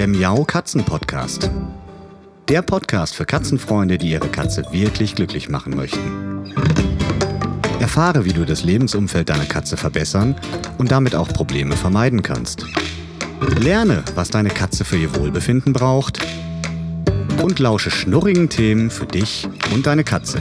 der Miau Katzen Podcast. Der Podcast für Katzenfreunde, die ihre Katze wirklich glücklich machen möchten. Erfahre, wie du das Lebensumfeld deiner Katze verbessern und damit auch Probleme vermeiden kannst. Lerne, was deine Katze für ihr Wohlbefinden braucht. Und lausche schnurrigen Themen für dich und deine Katze.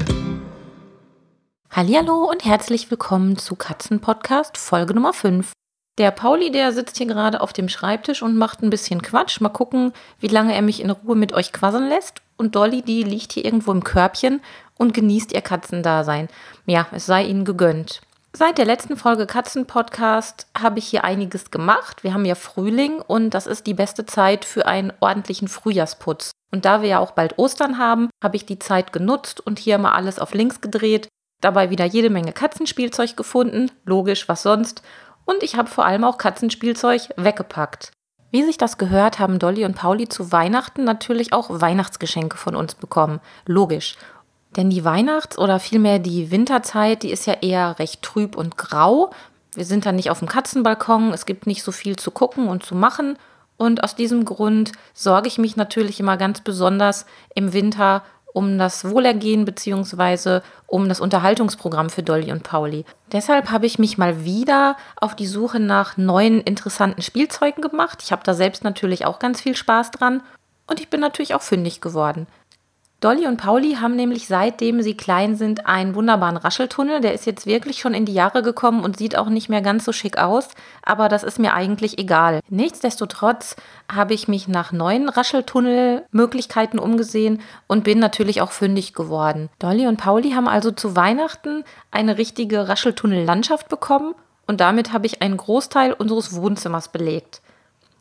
Hallihallo und herzlich willkommen zu Katzen Podcast Folge Nummer 5. Der Pauli, der sitzt hier gerade auf dem Schreibtisch und macht ein bisschen Quatsch. Mal gucken, wie lange er mich in Ruhe mit euch quasseln lässt. Und Dolly, die liegt hier irgendwo im Körbchen und genießt ihr Katzendasein. Ja, es sei ihnen gegönnt. Seit der letzten Folge Katzen Podcast habe ich hier einiges gemacht. Wir haben ja Frühling und das ist die beste Zeit für einen ordentlichen Frühjahrsputz. Und da wir ja auch bald Ostern haben, habe ich die Zeit genutzt und hier mal alles auf links gedreht. Dabei wieder jede Menge Katzenspielzeug gefunden, logisch, was sonst. Und ich habe vor allem auch Katzenspielzeug weggepackt. Wie sich das gehört, haben Dolly und Pauli zu Weihnachten natürlich auch Weihnachtsgeschenke von uns bekommen, logisch. Denn die Weihnachts- oder vielmehr die Winterzeit, die ist ja eher recht trüb und grau. Wir sind dann nicht auf dem Katzenbalkon, es gibt nicht so viel zu gucken und zu machen. Und aus diesem Grund sorge ich mich natürlich immer ganz besonders im Winter um das Wohlergehen bzw. um das Unterhaltungsprogramm für Dolly und Pauli. Deshalb habe ich mich mal wieder auf die Suche nach neuen, interessanten Spielzeugen gemacht. Ich habe da selbst natürlich auch ganz viel Spaß dran und ich bin natürlich auch fündig geworden. Dolly und Pauli haben nämlich, seitdem sie klein sind, einen wunderbaren Rascheltunnel. Der ist jetzt wirklich schon in die Jahre gekommen und sieht auch nicht mehr ganz so schick aus. Aber das ist mir eigentlich egal. Nichtsdestotrotz habe ich mich nach neuen Rascheltunnelmöglichkeiten umgesehen und bin natürlich auch fündig geworden. Dolly und Pauli haben also zu Weihnachten eine richtige Rascheltunnellandschaft bekommen und damit habe ich einen Großteil unseres Wohnzimmers belegt.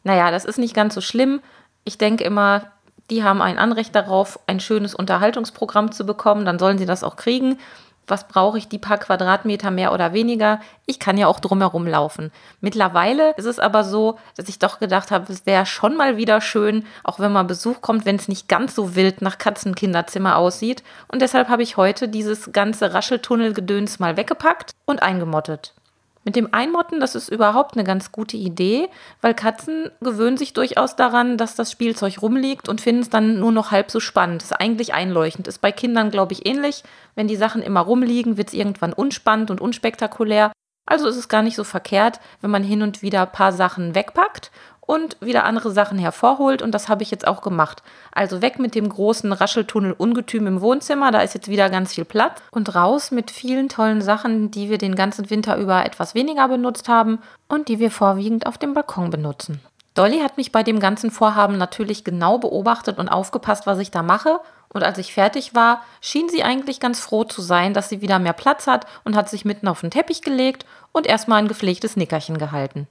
Naja, das ist nicht ganz so schlimm. Ich denke immer, die haben ein Anrecht darauf, ein schönes Unterhaltungsprogramm zu bekommen. Dann sollen sie das auch kriegen. Was brauche ich, die paar Quadratmeter mehr oder weniger? Ich kann ja auch drumherum laufen. Mittlerweile ist es aber so, dass ich doch gedacht habe, es wäre schon mal wieder schön, auch wenn mal Besuch kommt, wenn es nicht ganz so wild nach Katzenkinderzimmer aussieht. Und deshalb habe ich heute dieses ganze Rascheltunnelgedöns mal weggepackt und eingemottet. Mit dem Einmotten, das ist überhaupt eine ganz gute Idee, weil Katzen gewöhnen sich durchaus daran, dass das Spielzeug rumliegt und finden es dann nur noch halb so spannend. Das ist eigentlich einleuchtend. Ist bei Kindern, glaube ich, ähnlich. Wenn die Sachen immer rumliegen, wird es irgendwann unspannend und unspektakulär. Also ist es gar nicht so verkehrt, wenn man hin und wieder ein paar Sachen wegpackt und wieder andere Sachen hervorholt. Und das habe ich jetzt auch gemacht. Also weg mit dem großen Rascheltunnel-Ungetüm im Wohnzimmer, da ist jetzt wieder ganz viel Platz. Und raus mit vielen tollen Sachen, die wir den ganzen Winter über etwas weniger benutzt haben und die wir vorwiegend auf dem Balkon benutzen. Dolly hat mich bei dem ganzen Vorhaben natürlich genau beobachtet und aufgepasst, was ich da mache. Und als ich fertig war, schien sie eigentlich ganz froh zu sein, dass sie wieder mehr Platz hat und hat sich mitten auf den Teppich gelegt und erstmal ein gepflegtes Nickerchen gehalten.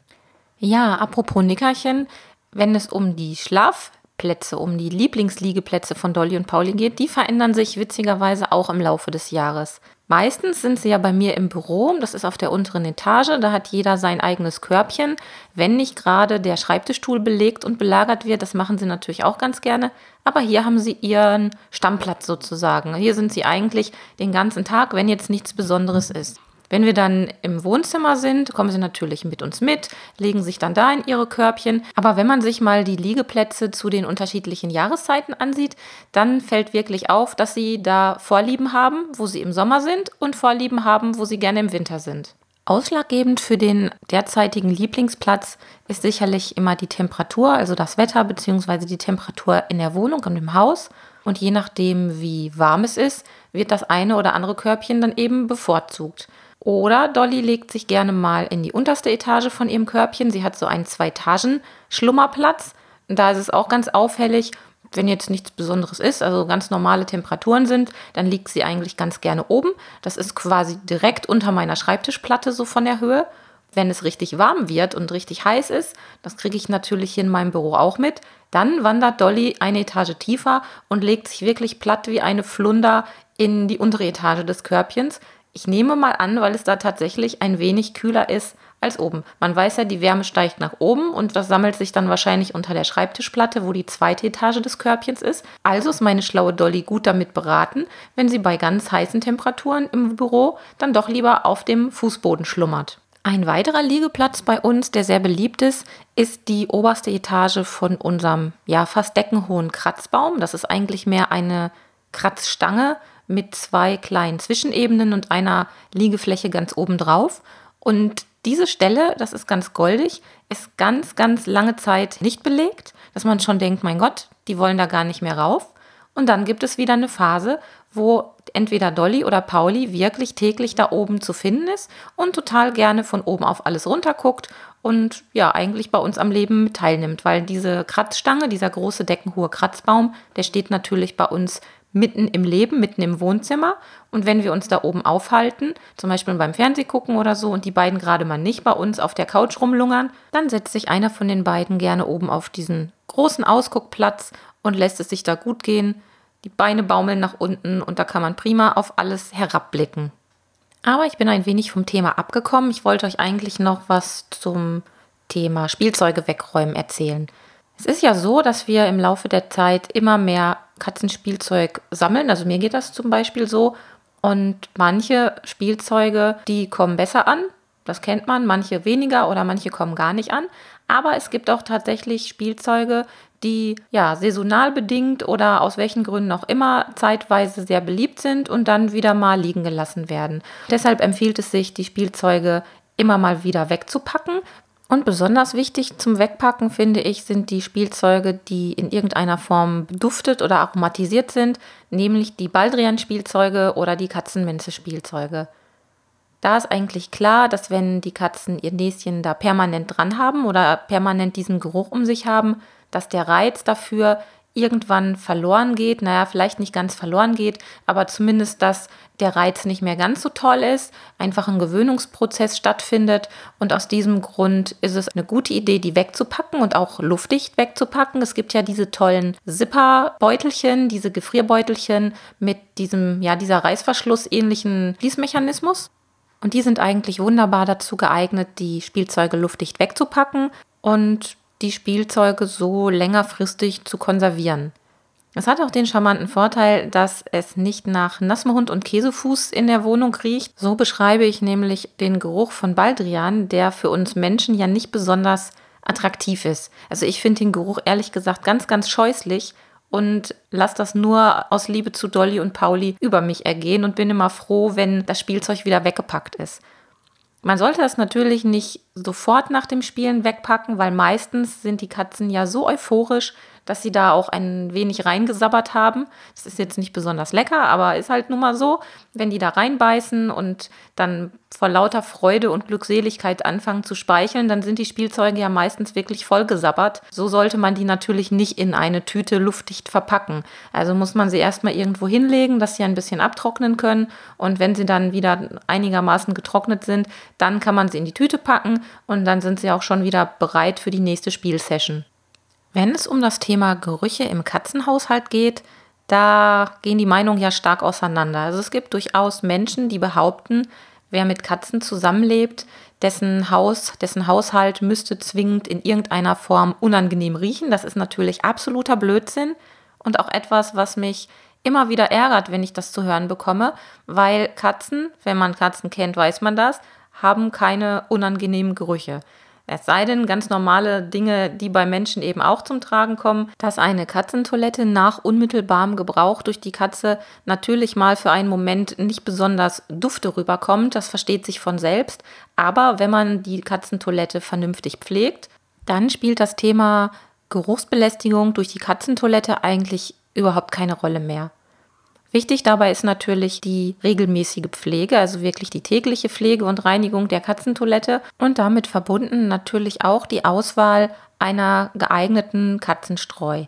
Ja, apropos Nickerchen, wenn es um die Schlafplätze, um die Lieblingsliegeplätze von Dolly und Pauli geht, die verändern sich witzigerweise auch im Laufe des Jahres. Meistens sind sie ja bei mir im Büro, das ist auf der unteren Etage, da hat jeder sein eigenes Körbchen. Wenn nicht gerade der Schreibtischstuhl belegt und belagert wird, das machen sie natürlich auch ganz gerne, aber hier haben sie ihren Stammplatz sozusagen. Hier sind sie eigentlich den ganzen Tag, wenn jetzt nichts Besonderes ist. Wenn wir dann im Wohnzimmer sind, kommen sie natürlich mit uns mit, legen sich dann da in ihre Körbchen. Aber wenn man sich mal die Liegeplätze zu den unterschiedlichen Jahreszeiten ansieht, dann fällt wirklich auf, dass sie da Vorlieben haben, wo sie im Sommer sind und Vorlieben haben, wo sie gerne im Winter sind. Ausschlaggebend für den derzeitigen Lieblingsplatz ist sicherlich immer die Temperatur, also das Wetter bzw. die Temperatur in der Wohnung und im Haus. Und je nachdem, wie warm es ist, wird das eine oder andere Körbchen dann eben bevorzugt. Oder Dolly legt sich gerne mal in die unterste Etage von ihrem Körbchen. Sie hat so einen 2-Etagen-Schlummerplatz. Da ist es auch ganz auffällig, wenn jetzt nichts Besonderes ist, also ganz normale Temperaturen sind, dann liegt sie eigentlich ganz gerne oben. Das ist quasi direkt unter meiner Schreibtischplatte, so von der Höhe. Wenn es richtig warm wird und richtig heiß ist, das kriege ich natürlich hier in meinem Büro auch mit, dann wandert Dolly eine Etage tiefer und legt sich wirklich platt wie eine Flunder in die untere Etage des Körbchens. Ich nehme mal an, weil es da tatsächlich ein wenig kühler ist als oben. Man weiß ja, die Wärme steigt nach oben und das sammelt sich dann wahrscheinlich unter der Schreibtischplatte, wo die 2. Etage des Körbchens ist. Also ist meine schlaue Dolly gut damit beraten, wenn sie bei ganz heißen Temperaturen im Büro dann doch lieber auf dem Fußboden schlummert. Ein weiterer Liegeplatz bei uns, der sehr beliebt ist die oberste Etage von unserem fast deckenhohen Kratzbaum. Das ist eigentlich mehr eine Kratzstange mit zwei kleinen Zwischenebenen und einer Liegefläche ganz oben drauf. Und diese Stelle, das ist ganz goldig, ist ganz, ganz lange Zeit nicht belegt, dass man schon denkt, mein Gott, die wollen da gar nicht mehr rauf. Und dann gibt es wieder eine Phase, wo entweder Dolly oder Pauli wirklich täglich da oben zu finden ist und total gerne von oben auf alles runterguckt und ja, eigentlich bei uns am Leben teilnimmt, weil diese Kratzstange, dieser große deckenhohe Kratzbaum, der steht natürlich bei uns mitten im Leben, mitten im Wohnzimmer. Und wenn wir uns da oben aufhalten, zum Beispiel beim Fernsehgucken oder so, und die beiden gerade mal nicht bei uns auf der Couch rumlungern, dann setzt sich einer von den beiden gerne oben auf diesen großen Ausguckplatz und lässt es sich da gut gehen. Die Beine baumeln nach unten und da kann man prima auf alles herabblicken. Aber ich bin ein wenig vom Thema abgekommen. Ich wollte euch eigentlich noch was zum Thema Spielzeuge wegräumen erzählen. Es ist ja so, dass wir im Laufe der Zeit immer mehr Katzenspielzeug sammeln. Also mir geht das zum Beispiel so. Und manche Spielzeuge, die kommen besser an. Das kennt man. Manche weniger oder manche kommen gar nicht an. Aber es gibt auch tatsächlich Spielzeuge, die saisonal bedingt oder aus welchen Gründen auch immer zeitweise sehr beliebt sind und dann wieder mal liegen gelassen werden. Deshalb empfiehlt es sich, die Spielzeuge immer mal wieder wegzupacken. Und besonders wichtig zum Wegpacken, finde ich, sind die Spielzeuge, die in irgendeiner Form beduftet oder aromatisiert sind, nämlich die Baldrian-Spielzeuge oder die Katzenminze-Spielzeuge. Da ist eigentlich klar, dass wenn die Katzen ihr Näschen da permanent dran haben oder permanent diesen Geruch um sich haben, dass der Reiz dafür irgendwann verloren geht. Vielleicht nicht ganz verloren geht, aber zumindest, dass der Reiz nicht mehr ganz so toll ist, einfach ein Gewöhnungsprozess stattfindet. Und aus diesem Grund ist es eine gute Idee, die wegzupacken und auch luftdicht wegzupacken. Es gibt ja diese tollen Zipperbeutelchen, diese Gefrierbeutelchen mit diesem, dieser Reißverschluss-ähnlichen Schließmechanismus. Und die sind eigentlich wunderbar dazu geeignet, die Spielzeuge luftdicht wegzupacken und die Spielzeuge so längerfristig zu konservieren. Es hat auch den charmanten Vorteil, dass es nicht nach nassem Hund und Käsefuß in der Wohnung riecht. So beschreibe ich nämlich den Geruch von Baldrian, der für uns Menschen ja nicht besonders attraktiv ist. Also ich finde den Geruch ehrlich gesagt ganz, ganz scheußlich und lasse das nur aus Liebe zu Dolly und Pauli über mich ergehen und bin immer froh, wenn das Spielzeug wieder weggepackt ist. Man sollte das natürlich nicht sofort nach dem Spielen wegpacken, weil meistens sind die Katzen ja so euphorisch, dass sie da auch ein wenig reingesabbert haben. Das ist jetzt nicht besonders lecker, aber ist halt nun mal so, wenn die da reinbeißen und dann vor lauter Freude und Glückseligkeit anfangen zu speicheln, dann sind die Spielzeuge ja meistens wirklich vollgesabbert. So sollte man die natürlich nicht in eine Tüte luftdicht verpacken. Also muss man sie erstmal irgendwo hinlegen, dass sie ein bisschen abtrocknen können. Und wenn sie dann wieder einigermaßen getrocknet sind, dann kann man sie in die Tüte packen und dann sind sie auch schon wieder bereit für die nächste Spielsession. Wenn es um das Thema Gerüche im Katzenhaushalt geht, da gehen die Meinungen ja stark auseinander. Also es gibt durchaus Menschen, die behaupten, wer mit Katzen zusammenlebt, dessen Haushalt müsste zwingend in irgendeiner Form unangenehm riechen. Das ist natürlich absoluter Blödsinn und auch etwas, was mich immer wieder ärgert, wenn ich das zu hören bekomme, weil Katzen, wenn man Katzen kennt, weiß man das, haben keine unangenehmen Gerüche. Es sei denn, ganz normale Dinge, die bei Menschen eben auch zum Tragen kommen, dass eine Katzentoilette nach unmittelbarem Gebrauch durch die Katze natürlich mal für einen Moment nicht besonders dufte rüberkommt, das versteht sich von selbst. Aber wenn man die Katzentoilette vernünftig pflegt, dann spielt das Thema Geruchsbelästigung durch die Katzentoilette eigentlich überhaupt keine Rolle mehr. Wichtig dabei ist natürlich die regelmäßige Pflege, also wirklich die tägliche Pflege und Reinigung der Katzentoilette und damit verbunden natürlich auch die Auswahl einer geeigneten Katzenstreu.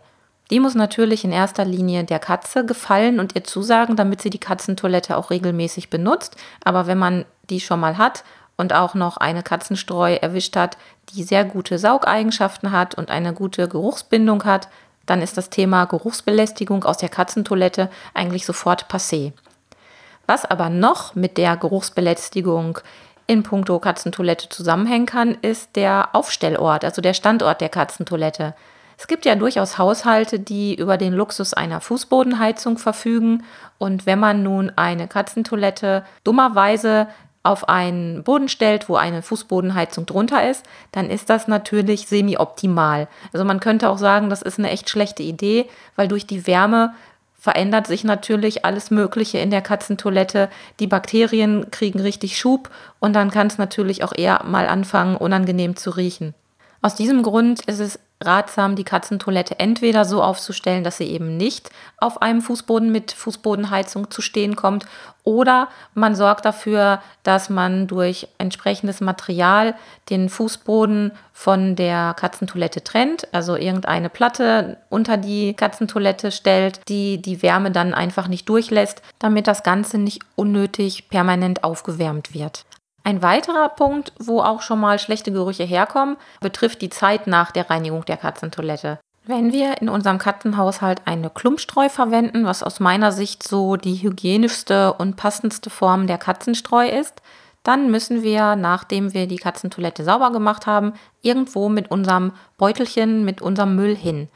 Die muss natürlich in erster Linie der Katze gefallen und ihr zusagen, damit sie die Katzentoilette auch regelmäßig benutzt. Aber wenn man die schon mal hat und auch noch eine Katzenstreu erwischt hat, die sehr gute Saugeigenschaften hat und eine gute Geruchsbindung hat, dann ist das Thema Geruchsbelästigung aus der Katzentoilette eigentlich sofort passé. Was aber noch mit der Geruchsbelästigung in puncto Katzentoilette zusammenhängen kann, ist der Aufstellort, also der Standort der Katzentoilette. Es gibt ja durchaus Haushalte, die über den Luxus einer Fußbodenheizung verfügen. Und wenn man nun eine Katzentoilette dummerweise auf einen Boden stellt, wo eine Fußbodenheizung drunter ist, dann ist das natürlich semi-optimal. Also man könnte auch sagen, das ist eine echt schlechte Idee, weil durch die Wärme verändert sich natürlich alles Mögliche in der Katzentoilette. Die Bakterien kriegen richtig Schub und dann kann es natürlich auch eher mal anfangen, unangenehm zu riechen. Aus diesem Grund ist es ratsam, die Katzentoilette entweder so aufzustellen, dass sie eben nicht auf einem Fußboden mit Fußbodenheizung zu stehen kommt, oder man sorgt dafür, dass man durch entsprechendes Material den Fußboden von der Katzentoilette trennt, also irgendeine Platte unter die Katzentoilette stellt, die die Wärme dann einfach nicht durchlässt, damit das Ganze nicht unnötig permanent aufgewärmt wird. Ein weiterer Punkt, wo auch schon mal schlechte Gerüche herkommen, betrifft die Zeit nach der Reinigung der Katzentoilette. Wenn wir in unserem Katzenhaushalt eine Klumpstreu verwenden, was aus meiner Sicht so die hygienischste und passendste Form der Katzenstreu ist, dann müssen wir, nachdem wir die Katzentoilette sauber gemacht haben, irgendwo mit unserem Beutelchen, mit unserem Müll hin.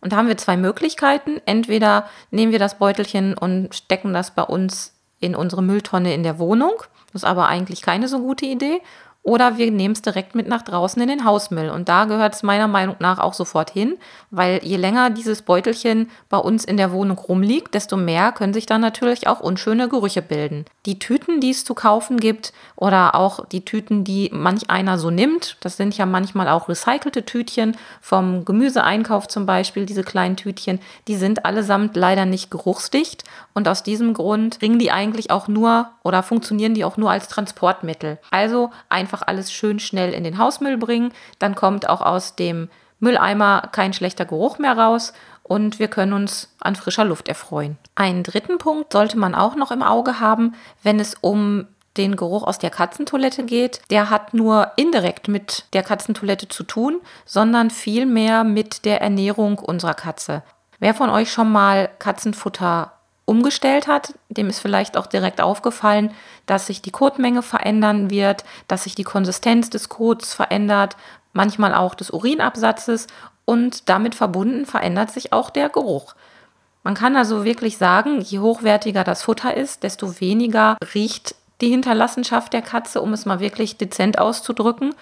Und da haben wir zwei Möglichkeiten. Entweder nehmen wir das Beutelchen und stecken das bei uns in unsere Mülltonne in der Wohnung. Das ist aber eigentlich keine so gute Idee. Oder wir nehmen es direkt mit nach draußen in den Hausmüll. Und da gehört es meiner Meinung nach auch sofort hin, weil je länger dieses Beutelchen bei uns in der Wohnung rumliegt, desto mehr können sich dann natürlich auch unschöne Gerüche bilden. Die Tüten, die es zu kaufen gibt, oder auch die Tüten, die manch einer so nimmt, das sind ja manchmal auch recycelte Tütchen, vom Gemüseeinkauf zum Beispiel, diese kleinen Tütchen, die sind allesamt leider nicht geruchsdicht. Und aus diesem Grund bringen die eigentlich auch nur oder funktionieren die auch nur als Transportmittel. Also einfach alles schön schnell in den Hausmüll bringen, dann kommt auch aus dem Mülleimer kein schlechter Geruch mehr raus und wir können uns an frischer Luft erfreuen. Einen dritten Punkt sollte man auch noch im Auge haben, wenn es um den Geruch aus der Katzentoilette geht. Der hat nur indirekt mit der Katzentoilette zu tun, sondern vielmehr mit der Ernährung unserer Katze. Wer von euch schon mal Katzenfutter umgestellt hat, dem ist vielleicht auch direkt aufgefallen, dass sich die Kotmenge verändern wird, dass sich die Konsistenz des Kots verändert, manchmal auch des Urinabsatzes und damit verbunden verändert sich auch der Geruch. Man kann also wirklich sagen, je hochwertiger das Futter ist, desto weniger riecht die Hinterlassenschaft der Katze, um es mal wirklich dezent auszudrücken.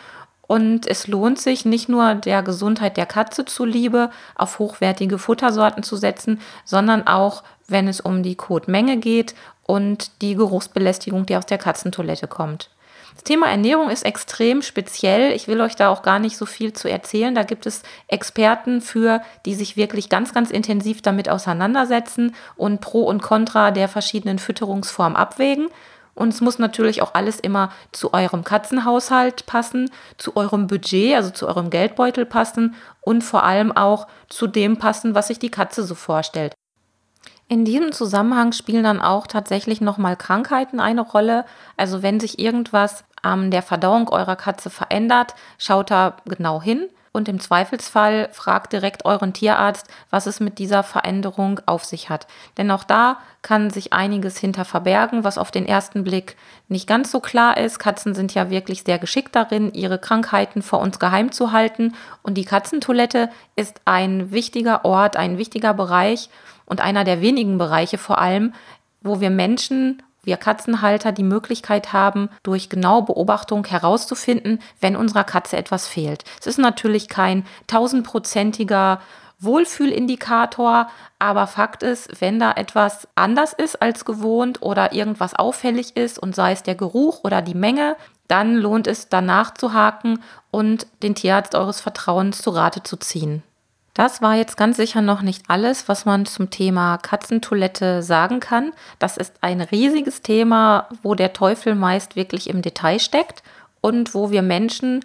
Und es lohnt sich, nicht nur der Gesundheit der Katze zuliebe auf hochwertige Futtersorten zu setzen, sondern auch, wenn es um die Kotmenge geht und die Geruchsbelästigung, die aus der Katzentoilette kommt. Das Thema Ernährung ist extrem speziell. Ich will euch da auch gar nicht so viel zu erzählen. Da gibt es Experten für, die sich wirklich ganz, ganz intensiv damit auseinandersetzen und Pro und Contra der verschiedenen Fütterungsformen abwägen. Und es muss natürlich auch alles immer zu eurem Katzenhaushalt passen, zu eurem Budget, also zu eurem Geldbeutel passen und vor allem auch zu dem passen, was sich die Katze so vorstellt. In diesem Zusammenhang spielen dann auch tatsächlich nochmal Krankheiten eine Rolle. Also wenn sich irgendwas an der Verdauung eurer Katze verändert, schaut da genau hin. Und im Zweifelsfall fragt direkt euren Tierarzt, was es mit dieser Veränderung auf sich hat. Denn auch da kann sich einiges hinter verbergen, was auf den ersten Blick nicht ganz so klar ist. Katzen sind ja wirklich sehr geschickt darin, ihre Krankheiten vor uns geheim zu halten. Und die Katzentoilette ist ein wichtiger Ort, ein wichtiger Bereich und einer der wenigen Bereiche vor allem, wo wir Menschen, wir Katzenhalter, die Möglichkeit haben, durch genaue Beobachtung herauszufinden, wenn unserer Katze etwas fehlt. Es ist natürlich kein 1000-prozentiger Wohlfühlindikator, aber Fakt ist, wenn da etwas anders ist als gewohnt oder irgendwas auffällig ist und sei es der Geruch oder die Menge, dann lohnt es danach zu haken und den Tierarzt eures Vertrauens zu Rate zu ziehen. Das war jetzt ganz sicher noch nicht alles, was man zum Thema Katzentoilette sagen kann. Das ist ein riesiges Thema, wo der Teufel meist wirklich im Detail steckt und wo wir Menschen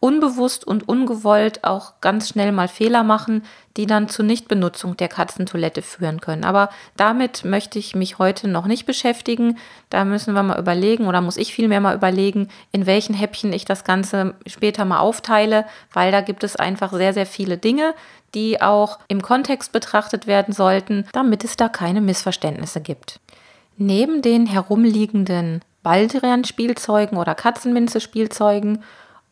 unbewusst und ungewollt auch ganz schnell mal Fehler machen, die dann zur Nichtbenutzung der Katzentoilette führen können. Aber damit möchte ich mich heute noch nicht beschäftigen. Da müssen wir mal überlegen oder muss ich vielmehr mal überlegen, in welchen Häppchen ich das Ganze später mal aufteile, weil da gibt es einfach sehr, sehr viele Dinge, die auch im Kontext betrachtet werden sollten, damit es da keine Missverständnisse gibt. Neben den herumliegenden Baldrian-Spielzeugen oder Katzenminze-Spielzeugen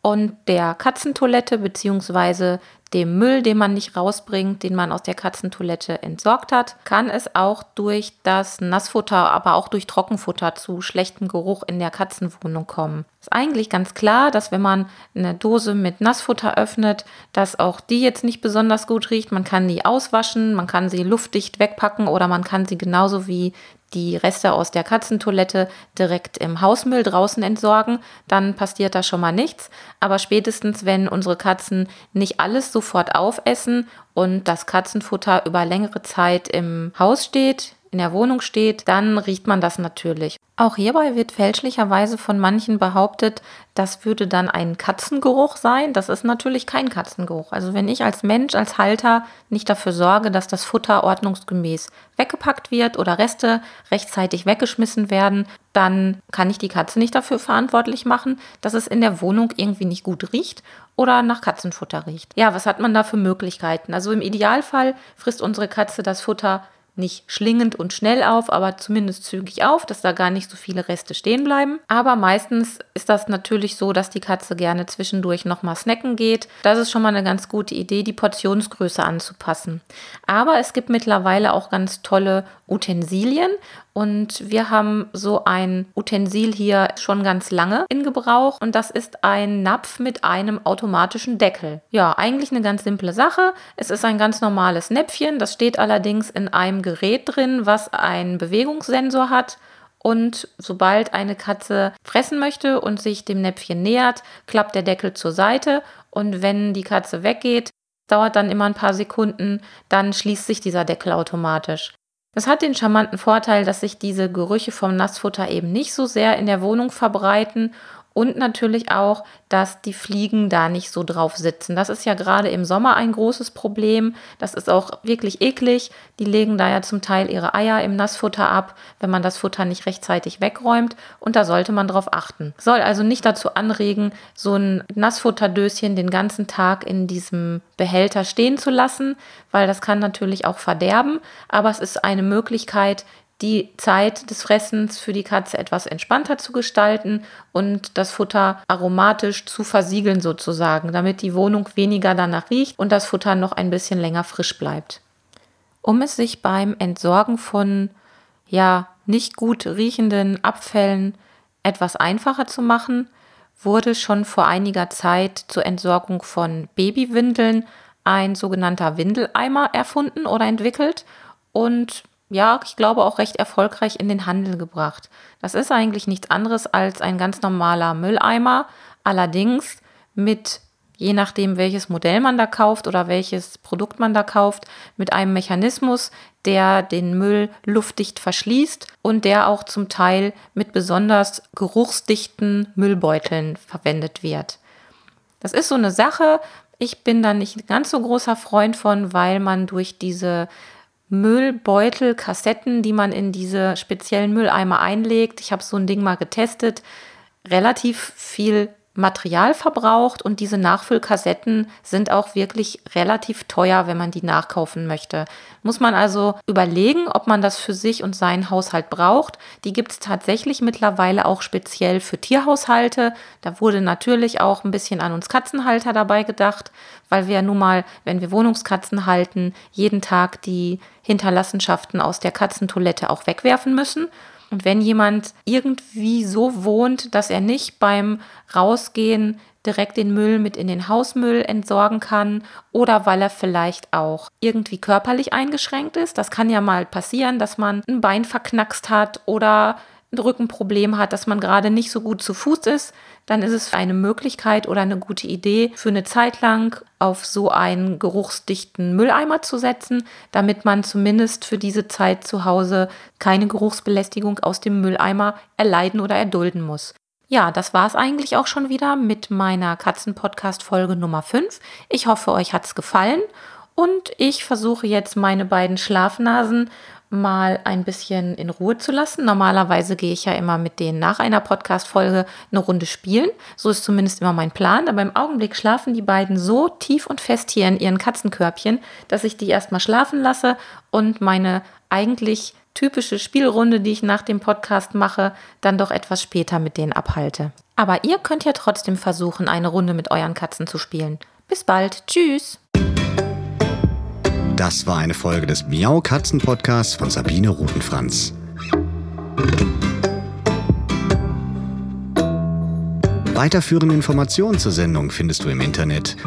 und der Katzentoilette bzw. dem Müll, den man nicht rausbringt, den man aus der Katzentoilette entsorgt hat, kann es auch durch das Nassfutter, aber auch durch Trockenfutter zu schlechtem Geruch in der Katzenwohnung kommen. Ist eigentlich ganz klar, dass wenn man eine Dose mit Nassfutter öffnet, dass auch die jetzt nicht besonders gut riecht. Man kann die auswaschen, man kann sie luftdicht wegpacken oder man kann sie genauso wie die Reste aus der Katzentoilette direkt im Hausmüll draußen entsorgen, dann passiert da schon mal nichts. Aber spätestens, wenn unsere Katzen nicht alles sofort aufessen und das Katzenfutter über längere Zeit im Haus steht, in der Wohnung steht, dann riecht man das natürlich. Auch hierbei wird fälschlicherweise von manchen behauptet, das würde dann ein Katzengeruch sein. Das ist natürlich kein Katzengeruch. Also wenn ich als Mensch, als Halter nicht dafür sorge, dass das Futter ordnungsgemäß weggepackt wird oder Reste rechtzeitig weggeschmissen werden, dann kann ich die Katze nicht dafür verantwortlich machen, dass es in der Wohnung irgendwie nicht gut riecht oder nach Katzenfutter riecht. Ja, was hat man da für Möglichkeiten? Also im Idealfall frisst unsere Katze das Futter nicht schlingend und schnell auf, aber zumindest zügig auf, dass da gar nicht so viele Reste stehen bleiben. Aber meistens ist das natürlich so, dass die Katze gerne zwischendurch nochmal snacken geht. Das ist schon mal eine ganz gute Idee, die Portionsgröße anzupassen. Aber es gibt mittlerweile auch ganz tolle Utensilien. Und wir haben so ein Utensil hier schon ganz lange in Gebrauch und das ist ein Napf mit einem automatischen Deckel. Ja, eigentlich eine ganz simple Sache. Es ist ein ganz normales Näpfchen, das steht allerdings in einem Gerät drin, was einen Bewegungssensor hat. Und sobald eine Katze fressen möchte und sich dem Näpfchen nähert, klappt der Deckel zur Seite und wenn die Katze weggeht, dauert dann immer ein paar Sekunden, dann schließt sich dieser Deckel automatisch. Das hat den charmanten Vorteil, dass sich diese Gerüche vom Nassfutter eben nicht so sehr in der Wohnung verbreiten und natürlich auch, dass die Fliegen da nicht so drauf sitzen. Das ist ja gerade im Sommer ein großes Problem. Das ist auch wirklich eklig. Die legen da ja zum Teil ihre Eier im Nassfutter ab, wenn man das Futter nicht rechtzeitig wegräumt. Und da sollte man drauf achten. Soll also nicht dazu anregen, so ein Nassfutterdöschen den ganzen Tag in diesem Behälter stehen zu lassen, weil das kann natürlich auch verderben. Aber es ist eine Möglichkeit, die Zeit des Fressens für die Katze etwas entspannter zu gestalten und das Futter aromatisch zu versiegeln sozusagen, damit die Wohnung weniger danach riecht und das Futter noch ein bisschen länger frisch bleibt. Um es sich beim Entsorgen von nicht gut riechenden Abfällen etwas einfacher zu machen, wurde schon vor einiger Zeit zur Entsorgung von Babywindeln ein sogenannter Windeleimer erfunden oder entwickelt und ich glaube auch recht erfolgreich in den Handel gebracht. Das ist eigentlich nichts anderes als ein ganz normaler Mülleimer, allerdings mit, je nachdem welches Modell man da kauft oder welches Produkt man da kauft, mit einem Mechanismus, der den Müll luftdicht verschließt und der auch zum Teil mit besonders geruchsdichten Müllbeuteln verwendet wird. Das ist so eine Sache, ich bin da nicht ganz so großer Freund von, weil man durch diese Müllbeutelkassetten, die man in diese speziellen Mülleimer einlegt. Ich habe so ein Ding mal getestet, relativ viel Material verbraucht und diese Nachfüllkassetten sind auch wirklich relativ teuer, wenn man die nachkaufen möchte. Muss man also überlegen, ob man das für sich und seinen Haushalt braucht. Die gibt es tatsächlich mittlerweile auch speziell für Tierhaushalte. Da wurde natürlich auch ein bisschen an uns Katzenhalter dabei gedacht, weil wir ja nun mal, wenn wir Wohnungskatzen halten, jeden Tag die Hinterlassenschaften aus der Katzentoilette auch wegwerfen müssen. Und wenn jemand irgendwie so wohnt, dass er nicht beim Rausgehen direkt den Müll mit in den Hausmüll entsorgen kann oder weil er vielleicht auch irgendwie körperlich eingeschränkt ist, das kann ja mal passieren, dass man ein Bein verknackst hat oder ein Rückenproblem hat, dass man gerade nicht so gut zu Fuß ist, dann ist es eine Möglichkeit oder eine gute Idee, für eine Zeit lang auf so einen geruchsdichten Mülleimer zu setzen, damit man zumindest für diese Zeit zu Hause keine Geruchsbelästigung aus dem Mülleimer erleiden oder erdulden muss. Ja, das war es eigentlich auch schon wieder mit meiner Katzen-Podcast-Folge Nummer 5. Ich hoffe, euch hat es gefallen und ich versuche jetzt meine beiden Schlafnasen mal ein bisschen in Ruhe zu lassen. Normalerweise gehe ich ja immer mit denen nach einer Podcast-Folge eine Runde spielen. So ist zumindest immer mein Plan. Aber im Augenblick schlafen die beiden so tief und fest hier in ihren Katzenkörbchen, dass ich die erstmal schlafen lasse und meine eigentlich typische Spielrunde, die ich nach dem Podcast mache, dann doch etwas später mit denen abhalte. Aber ihr könnt ja trotzdem versuchen, eine Runde mit euren Katzen zu spielen. Bis bald. Tschüss. Das war eine Folge des Miau Katzen Podcasts von Sabine Rutenfranz. Weiterführende Informationen zur Sendung findest du im Internet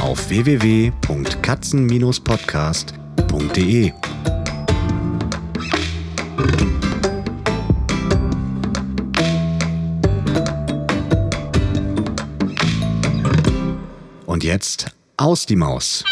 auf www.katzen-podcast.de. Und jetzt aus die Maus.